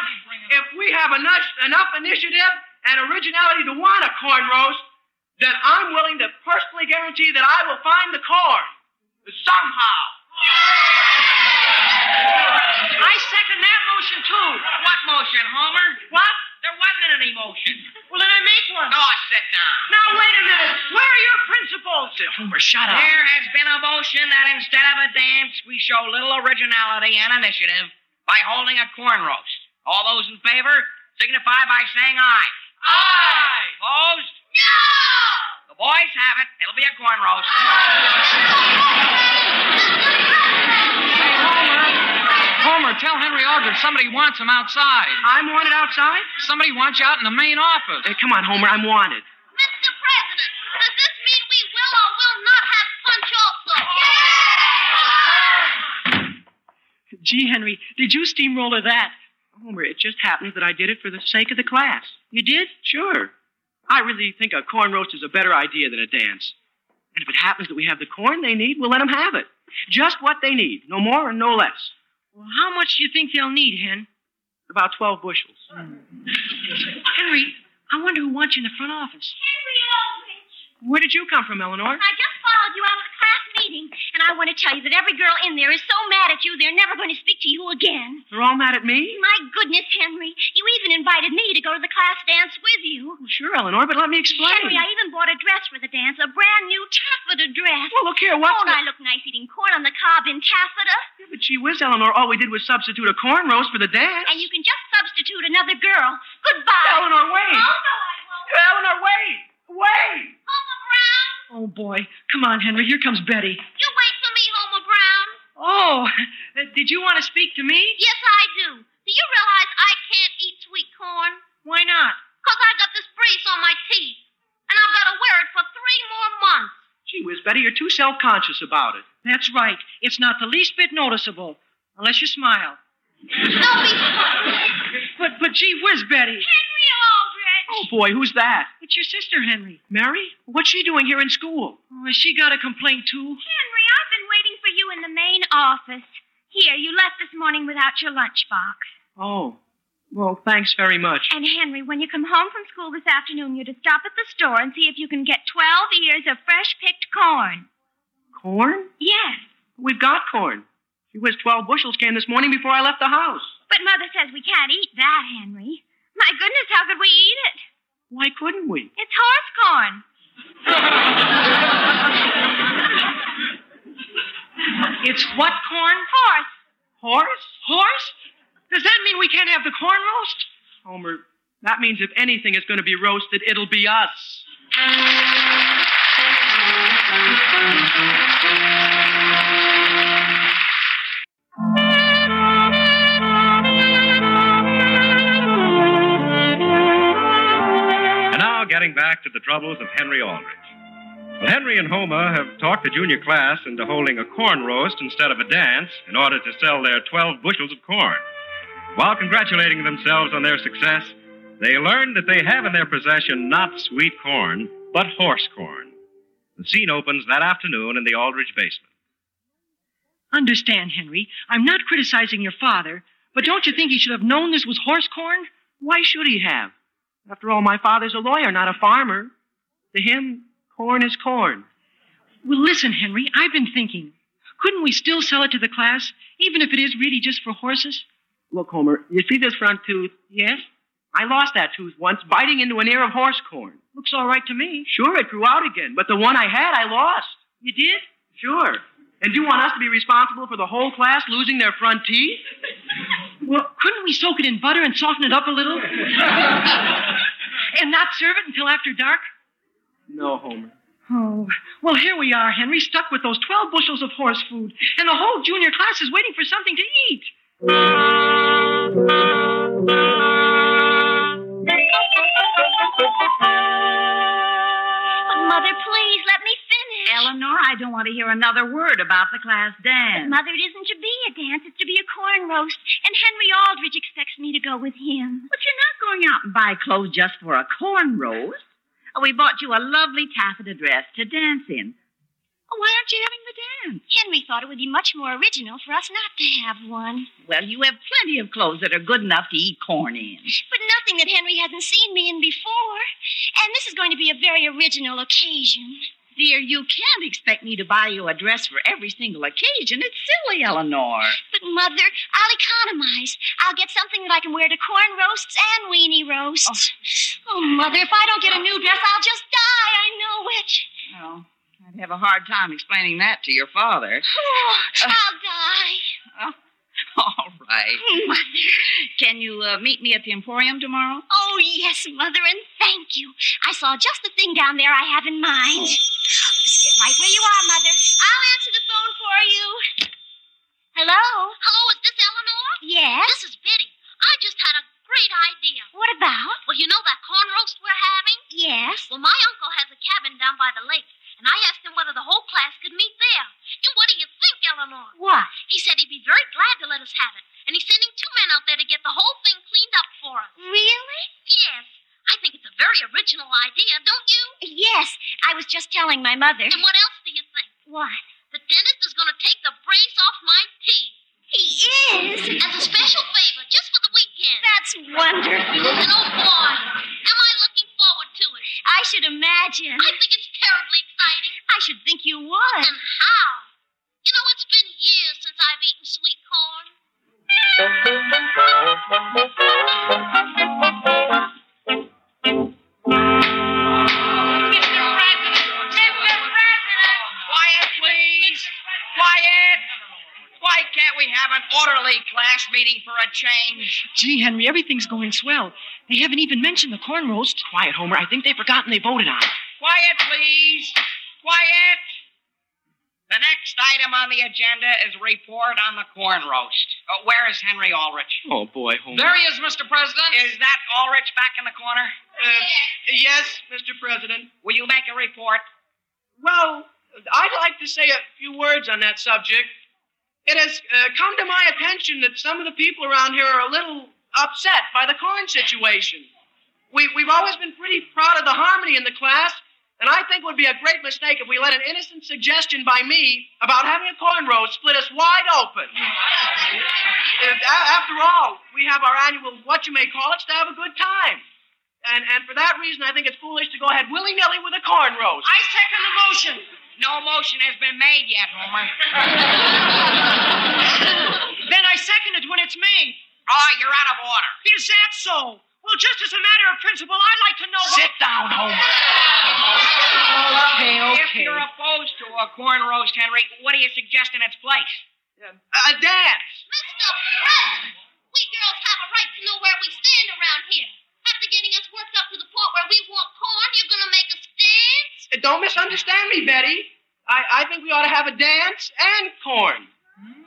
if we have enough, enough initiative and originality to want a corn roast, then I'm willing to personally guarantee that I will find the corn somehow. second that motion, too. What motion, Homer? What? There wasn't any motion. Well, then I make one. Oh, sit down. Now, wait a minute. Where are your principles? Homer, shut up. There has been a motion that instead of a dance, we show little originality and initiative by holding a corn roast. All those in favor signify by saying aye. Aye. Opposed? No! The boys have it. It'll be a corn roast. Hey, Homer. Homer, tell Henry Aldrich somebody wants him outside. I'm wanted outside? Somebody wants you out in the main office. Hey, come on, Homer, I'm wanted. Mister President, does this mean we will or will not have punch also? Yeah! Gee, Henry, did you steamroller that? Homer, it just happens that I did it for the sake of the class. You did? Sure. I really think a corn roast is a better idea than a dance. And if it happens that we have the corn they need, we'll let them have it. Just what they need, no more and no less. Well, how much do you think they'll need, Hen? About twelve bushels. Henry, I wonder who wants you in the front office. Henry Aldrich! Where did you come from, Eleanor? I just followed you out of the class meeting, and I want to tell you that every girl in there is so mad at you, they're never going to speak to you again. They're all mad at me? My goodness, Henry. You even invited me to go to the class dance with you. Well, sure, Eleanor, but let me explain. Henry, I even bought a dress for the dance, a brand new taffeta dress. Well, look here, what's Don't the... I look nice eating corn on the cob in taffeta? Yeah, but gee whiz, Eleanor, all we did was substitute a corn roast for the dance. And you can just substitute another girl. Goodbye. Eleanor, wait. Oh, no, I won't. Eleanor, wait. Wait. Homer Brown. Oh, boy. Come on, Henry, here comes Betty. You wait for me, Homer Brown. Oh, did you want to speak to me? Yes, I do. Do you realize I can't eat sweet corn? Why not? Because I got this brace on my teeth, and I've got to wear it for three more months. Gee whiz, Betty, you're too self-conscious about it. That's right. It's not the least bit noticeable, unless you smile. Don't be smart. But, but gee whiz, Betty. Henry Aldrich. Oh, boy, who's that? It's your sister, Henry. Mary? What's she doing here in school? Oh, has she got a complaint, too? Henry, I've been waiting for you in the main office. Here, you left this morning without your lunchbox. Oh, well, thanks very much. And, Henry, when you come home from school this afternoon, you're to stop at the store and see if you can get twelve ears of fresh-picked corn. Corn? Yes. We've got corn. She was twelve bushels came this morning before I left the house. But Mother says we can't eat that, Henry. My goodness, how could we eat it? Why couldn't we? It's horse corn. It's what corn? Horse. Horse? Horse? Does that mean we can't have the corn roast? Homer, that means if anything is going to be roasted, it'll be us. And now, getting back to the troubles of Henry Aldrich. Well, Henry and Homer have talked the junior class into holding a corn roast instead of a dance in order to sell their twelve bushels of corn. While congratulating themselves on their success, they learned that they have in their possession not sweet corn, but horse corn. The scene opens that afternoon in the Aldrich basement. Understand, Henry, I'm not criticizing your father, but don't you think he should have known this was horse corn? Why should he have? After all, my father's a lawyer, not a farmer. To him, corn is corn. Well, listen, Henry, I've been thinking. Couldn't we still sell it to the class, even if it is really just for horses? Look, Homer, you see this front tooth? Yes. I lost that tooth once, biting into an ear of horse corn. Looks all right to me. Sure, it grew out again, but the one I had, I lost. You did? Sure. And do you want us to be responsible for the whole class losing their front teeth? Well, couldn't we soak it in butter and soften it up a little? And not serve it until after dark? No, Homer. Oh, well, here we are, Henry, stuck with those twelve bushels of horse food, and the whole junior class is waiting for something to eat. Oh, Mother, please, let me finish. Eleanor, I don't want to hear another word about the class dance. But Mother, it isn't to be a dance. It's to be a corn roast, and Henry Aldrich expects me to go with him. But you're not going out and buy clothes just for a corn roast. Oh, we bought you a lovely taffeta dress to dance in. Oh, why aren't you having the dance? Henry thought it would be much more original for us not to have one. Well, you have plenty of clothes that are good enough to eat corn in. But nothing that Henry hasn't seen me in before. And this is going to be a very original occasion. dear, you can't expect me to buy you a dress for every single occasion. It's silly, Eleanor. But, Mother, I'll economize. I'll get something that I can wear to corn roasts and weenie roasts. Oh, oh Mother, if I don't get a new dress, I'll just die. I know it. Oh, I'd have a hard time explaining that to your father. Oh, uh, I'll die. Uh, All right. Mother. Can you uh, meet me at the Emporium tomorrow? Oh, yes, Mother, and thank you. I saw just the thing down there I have in mind. Sit right where you are, Mother. I'll answer the phone for you. Hello? Hello, is this Eleanor? Yes? This is Biddy. I just had a great idea. What about? Well, you know that corn roast we're having? Yes. Well, my uncle has a cabin down by the lake, and I asked him whether the whole class could meet there. And what do you think, Eleanor? What? He said he'd be very glad to let us have it. And he's sending two men out there to get the whole thing cleaned up for us. Really? Yes. I think it's a very original idea, don't you? Yes. I was just telling my mother. And what else do you think? What? The dentist is going to take the brace off my teeth. He is? As a special favor, just for the weekend. That's wonderful. And oh boy, am I looking forward to it. I should imagine. I think it's terribly exciting. I should think you would. And how? You know, it's been years since I've eaten sweet corn. Mister President! Mister President! Quiet, please! Quiet! Why can't we have an orderly class meeting for a change? Gee, Henry, everything's going swell. They haven't even mentioned the corn roast. Quiet, Homer. I think they've forgotten they voted on it. Quiet, please. Quiet. The next item on the agenda is report on the corn roast. Uh, where is Henry Aldrich? Oh, boy, Homer. There he is, Mister President. Is that Aldrich back in the corner? Uh, yes. Yes, Mister President. Will you make a report? Well, I'd like to say a few words on that subject. It has uh, come to my attention that some of the people around here are a little upset by the corn situation. We, we've always been pretty proud of the harmony in the class, and I think it would be a great mistake if we let an innocent suggestion by me about having a corn roast split us wide open. If, after all, we have our annual what-you-may-call-it to have a good time. And, and for that reason, I think it's foolish to go ahead willy-nilly with a corn roast. I second the motion. No motion has been made yet, Homer. Then I second it when it's made. Oh, you're out of order. Is that so? Well, just as a matter of principle, I'd like to know... Sit how... down, Homer. Okay, okay. If you're opposed to a corn roast, Henry, what do you suggest in its place? Yeah. A dance. Mister President, we girls have a right to know where we stand around here. After getting us worked up to the point where we want corn, you're going to make us dance? Don't misunderstand me, Betty. I, I think we ought to have a dance and corn.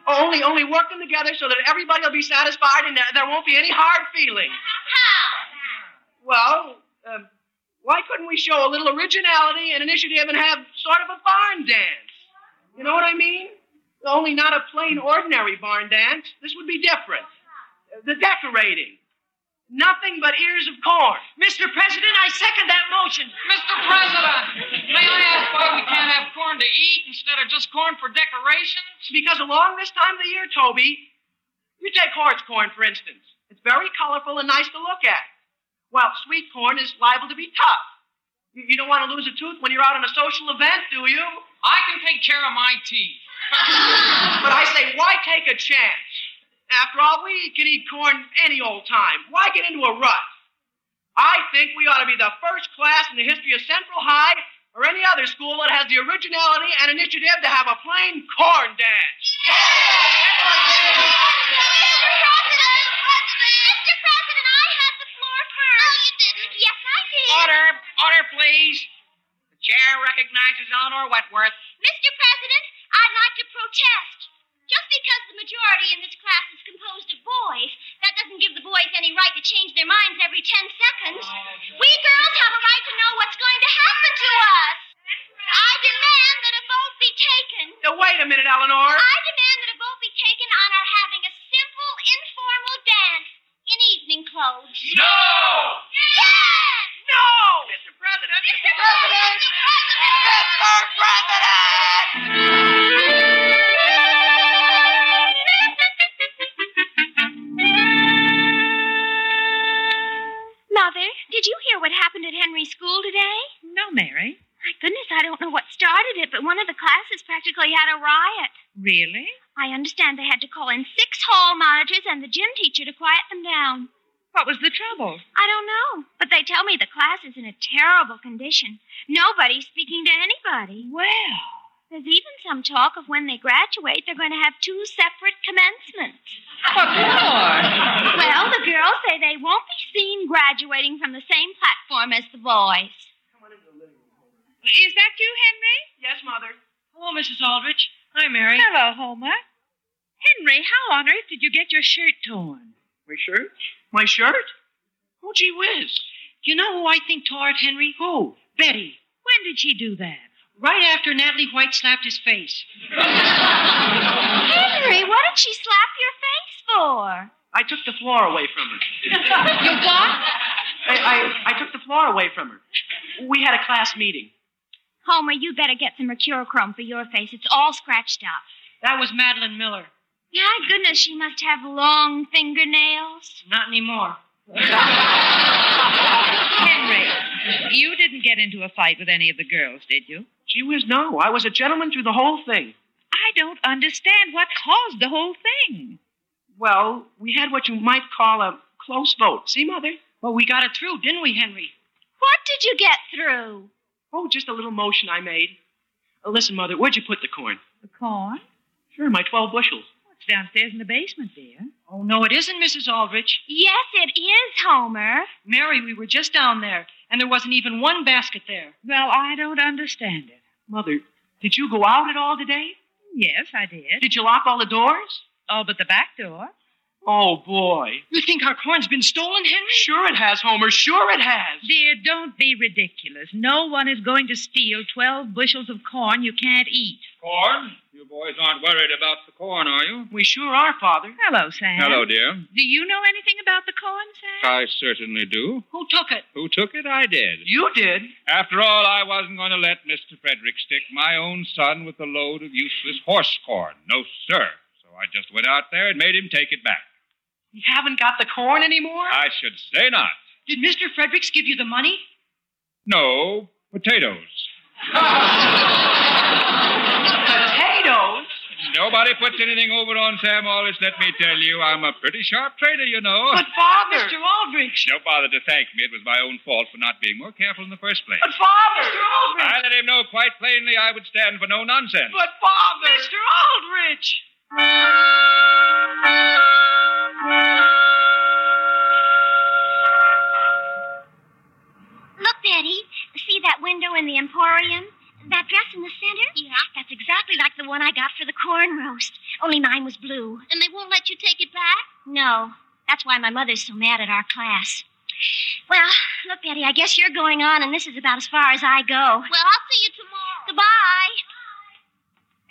Oh, only, only work them together so that everybody will be satisfied and there won't be any hard feelings. How? Well, uh, why couldn't we show a little originality and initiative and have sort of a barn dance? You know what I mean? Only not a plain, ordinary barn dance. This would be different. The decorating. Nothing but ears of corn. Mister President, I second that motion. Mister President, may I ask why we can't have corn to eat instead of just corn for decoration? Because along this time of the year, Toby, you take horse corn, for instance. It's very colorful and nice to look at. While sweet corn is liable to be tough. You, you don't want to lose a tooth when you're out on a social event, do you? I can take care of my teeth. But I say, why take a chance? After all, we can eat corn any old time. Why get into a rut? I think we ought to be the first class in the history of Central High or any other school that has the originality and initiative to have a plain corn dance. Yeah! Mister President! Mister President, I had the floor first. Oh, you didn't. Yes, I did. Order. Order, please. The chair recognizes Eleanor Wentworth. Mister President, I'd like to protest. Just because the majority in this class is composed of boys, that doesn't give the boys any right to change their minds every ten seconds. We girls have a right to know what's going to happen to us. I demand that a vote be taken. Now, wait a minute, Eleanor. I demand that a vote be taken on our having a simple, informal dance in evening clothes. No! Yes! No! Mister President! Mister President! Mister President! Mother, did you hear what happened at Henry's school today? No, Mary. My goodness, I don't know what started practically had a riot. Really? I understand they had to call in six hall monitors and the gym teacher to quiet them down. What was the trouble? I don't know, but they tell me the class is in a terrible condition. Nobody's speaking to anybody. Well. There's even some talk of when they graduate, they're going to have two separate commencements. What for? Well, the girls say they won't be seen graduating from the same platform as the boys. Come on into the living room. Is that you, Henry? Yes, Mother. Hello, Missus Aldrich. Hi, Mary. Hello, Homer. Henry, how on earth did you get your shirt torn? My shirt? My shirt? Oh, gee whiz. You know who I think tore it, Henry? Who? Betty. When did she do that? Right after Natalie White slapped his face. Henry, what did she slap your face for? I took the floor away from her. You what? I, I, I took the floor away from her. We had a class meeting. Homer, you better get some mercurochrome for your face. It's all scratched up. That was Madeline Miller. My goodness, she must have long fingernails. Not anymore. Henry, you didn't get into a fight with any of the girls, did you? Gee whiz, no. I was a gentleman through the whole thing. I don't understand what caused the whole thing. Well, we had what you might call a close vote. See, Mother? Well, we got it through, didn't we, Henry? What did you get through? Oh, just a little motion I made. Uh, listen, Mother, where'd you put the corn? The corn? Sure, my twelve bushels. Downstairs in the basement, dear. Oh, no, it isn't, Missus Aldrich. Yes, it is, Homer. Mary, we were just down there, and there wasn't even one basket there. Well, I don't understand it. Mother, did you go out at all today? Yes, I did. Did you lock all the doors? Oh, but the back door. Oh, boy. You think our corn's been stolen, Henry? Sure it has, Homer. Sure it has. Dear, don't be ridiculous. No one is going to steal twelve bushels of corn you can't eat. Corn? You boys aren't worried about the corn, are you? We sure are, Father. Hello, Sam. Hello, dear. Do you know anything about the corn, Sam? I certainly do. Who took it? Who took it? I did. You did? After all, I wasn't going to let Mister Frederick stick my own son with a load of useless horse corn. No, sir. So I just went out there and made him take it back. You haven't got the corn anymore? I should say not. Did Mister Fredericks give you the money? No, potatoes. Potatoes? Nobody puts anything over on Sam Aldrich, let me tell you. I'm a pretty sharp trader, you know. But, Father... Mister Aldrich... Don't bother to thank me. It was my own fault for not being more careful in the first place. But, Father... Mister Aldrich... I let him know quite plainly I would stand for no nonsense. But, Father... Mister Aldrich... Look, Betty. See that window in the Emporium? That dress in the center? Yeah. That's exactly like the one I got for the corn roast. Only mine was blue. And they won't let you take it back? No. That's why my mother's so mad at our class. Well, look, Betty, I guess you're going on, and this is about as far as I go. Well, I'll see you tomorrow. Goodbye. Bye.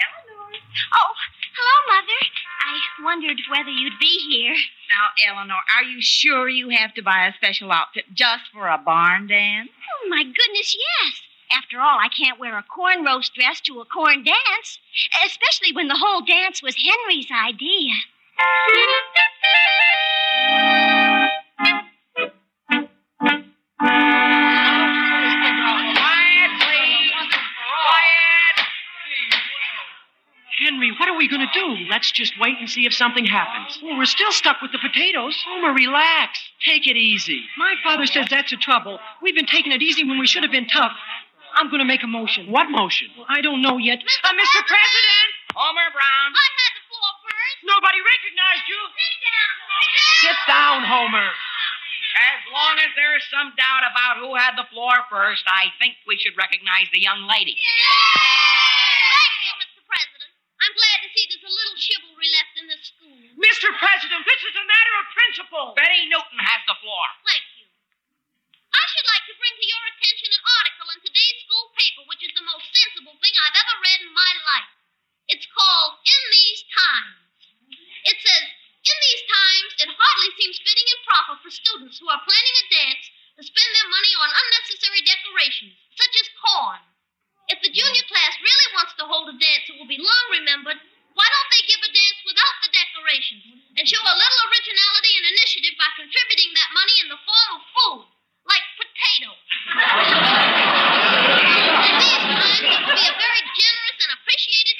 Eleanor. Oh, hello, Mother. I wondered whether you'd be here. Now, Eleanor, are you sure you have to buy a special outfit just for a barn dance? Oh, my goodness, yes. After all, I can't wear a corn roast dress to a corn dance, especially when the whole dance was Henry's idea. Henry, what are we going to do? Let's just wait and see if something happens. Well, we're still stuck with the potatoes. Homer, relax. Take it easy. My father says that's a trouble. We've been taking it easy when we should have been tough. I'm going to make a motion. What motion? Well, I don't know yet. Mister Uh, Mister President! Homer Brown. I had the floor first. Nobody recognized you. Sit down, Homer. Sit down, Homer. As long as there is some doubt about who had the floor first, I think we should recognize the young lady. Yay! I'm glad to see there's a little chivalry left in this school. Mister President, this is a matter of principle. Betty Newton has the floor. Thank you. I should like to bring to your attention an article in today's school paper, which is the most sensible thing I've ever read in my life. It's called In These Times. It says, in these times, it hardly seems fitting and proper for students who are planning a dance to spend their money on unnecessary decorations, such as corn. If the junior class really wants to hold a dance that will be long remembered, why don't they give a dance without the decorations and show a little originality and initiative by contributing that money in the form of food, like potatoes? In these times, it will be a very generous and appreciated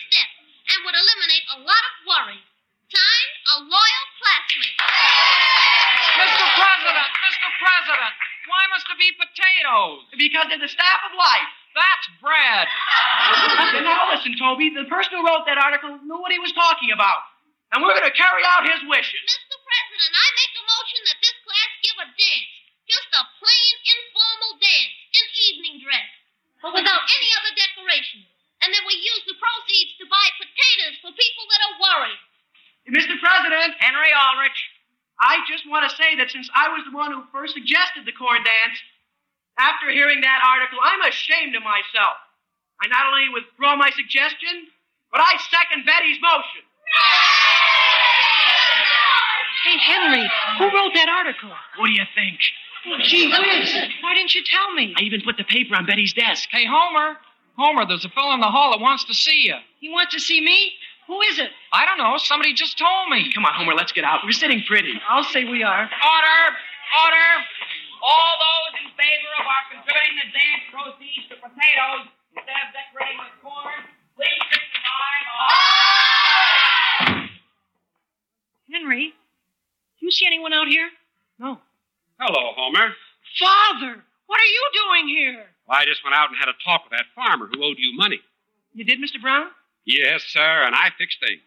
be potatoes because they're the staff of life. That's bread. And now listen, Toby, the person who wrote that article knew what he was talking about. And we're going to carry out his wishes. Mister President, I make a motion that this class give a dance. Just a plain, informal dance in evening dress, but without any other decoration. And that we use the proceeds to buy potatoes for people that are worried. Mister President. Henry Aldrich. I just want to say that since I was the one who first suggested the chord dance, after hearing that article, I'm ashamed of myself. I not only withdraw my suggestion, but I second Betty's motion. Hey, Henry, who wrote that article? What do you think? Well, gee whiz, why didn't you tell me? I even put the paper on Betty's desk. Hey, Homer. Homer, there's a fellow in the hall that wants to see you. He wants to see me? Who is it? I don't know. Somebody just told me. Come on, Homer, let's get out. We're sitting pretty. I'll say we are. Order! Order! All those in favor of our converting the dance proceeds to potatoes instead of decorating with corn, please signify all... Henry, do you see anyone out here? No. Hello, Homer. Father, what are you doing here? Well, I just went out and had a talk with that farmer who owed you money. You did, Mister Brown? Yes, sir, and I fixed things.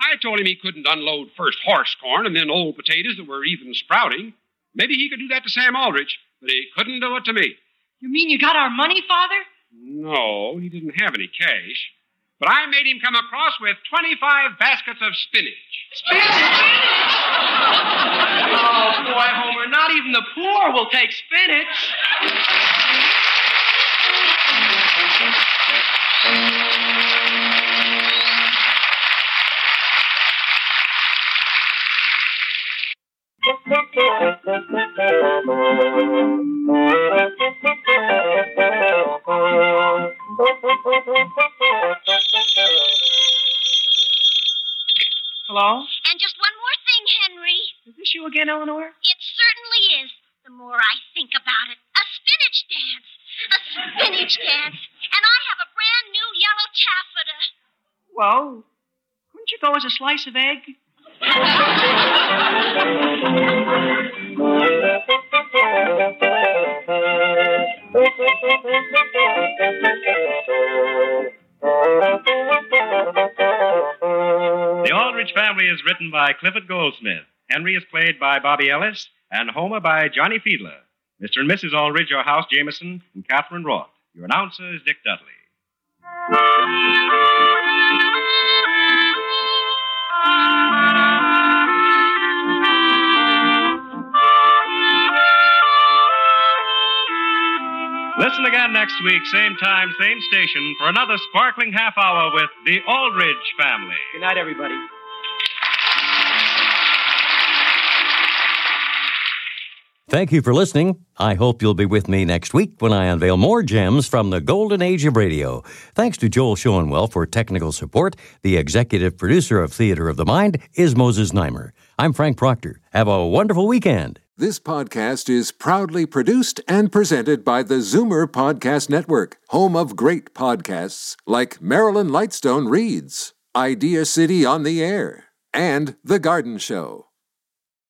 I told him he couldn't unload first horse corn and then old potatoes that were even sprouting. Maybe he could do that to Sam Aldrich, but he couldn't do it to me. You mean you got our money, Father? No, he didn't have any cash. But I made him come across with twenty-five baskets of spinach. Spinach? Oh, boy, Homer, not even the poor will take spinach. Hello? And just one more thing, Henry. Is this you again, Eleanor? It certainly is. The more I think about it, a spinach dance. A spinach dance. And I have a brand new yellow taffeta. Well, couldn't you go as a slice of egg? The Aldrich Family is written by Clifford Goldsmith. Henry is played by Bobby Ellis and Homer by Johnny Fiedler. Mister and Missus Aldrich are House Jameson and Catherine Roth. Your announcer is Dick Dudley. Listen again next week, same time, same station, for another sparkling half hour with the Aldrich Family. Good night, everybody. Thank you for listening. I hope you'll be with me next week when I unveil more gems from the golden age of radio. Thanks to Joel Schoenwell for technical support. The executive producer of Theater of the Mind is Moses Neimer. I'm Frank Proctor. Have a wonderful weekend. This podcast is proudly produced and presented by the Zoomer Podcast Network, home of great podcasts like Marilyn Lightstone Reads, Idea City on the Air, and The Garden Show.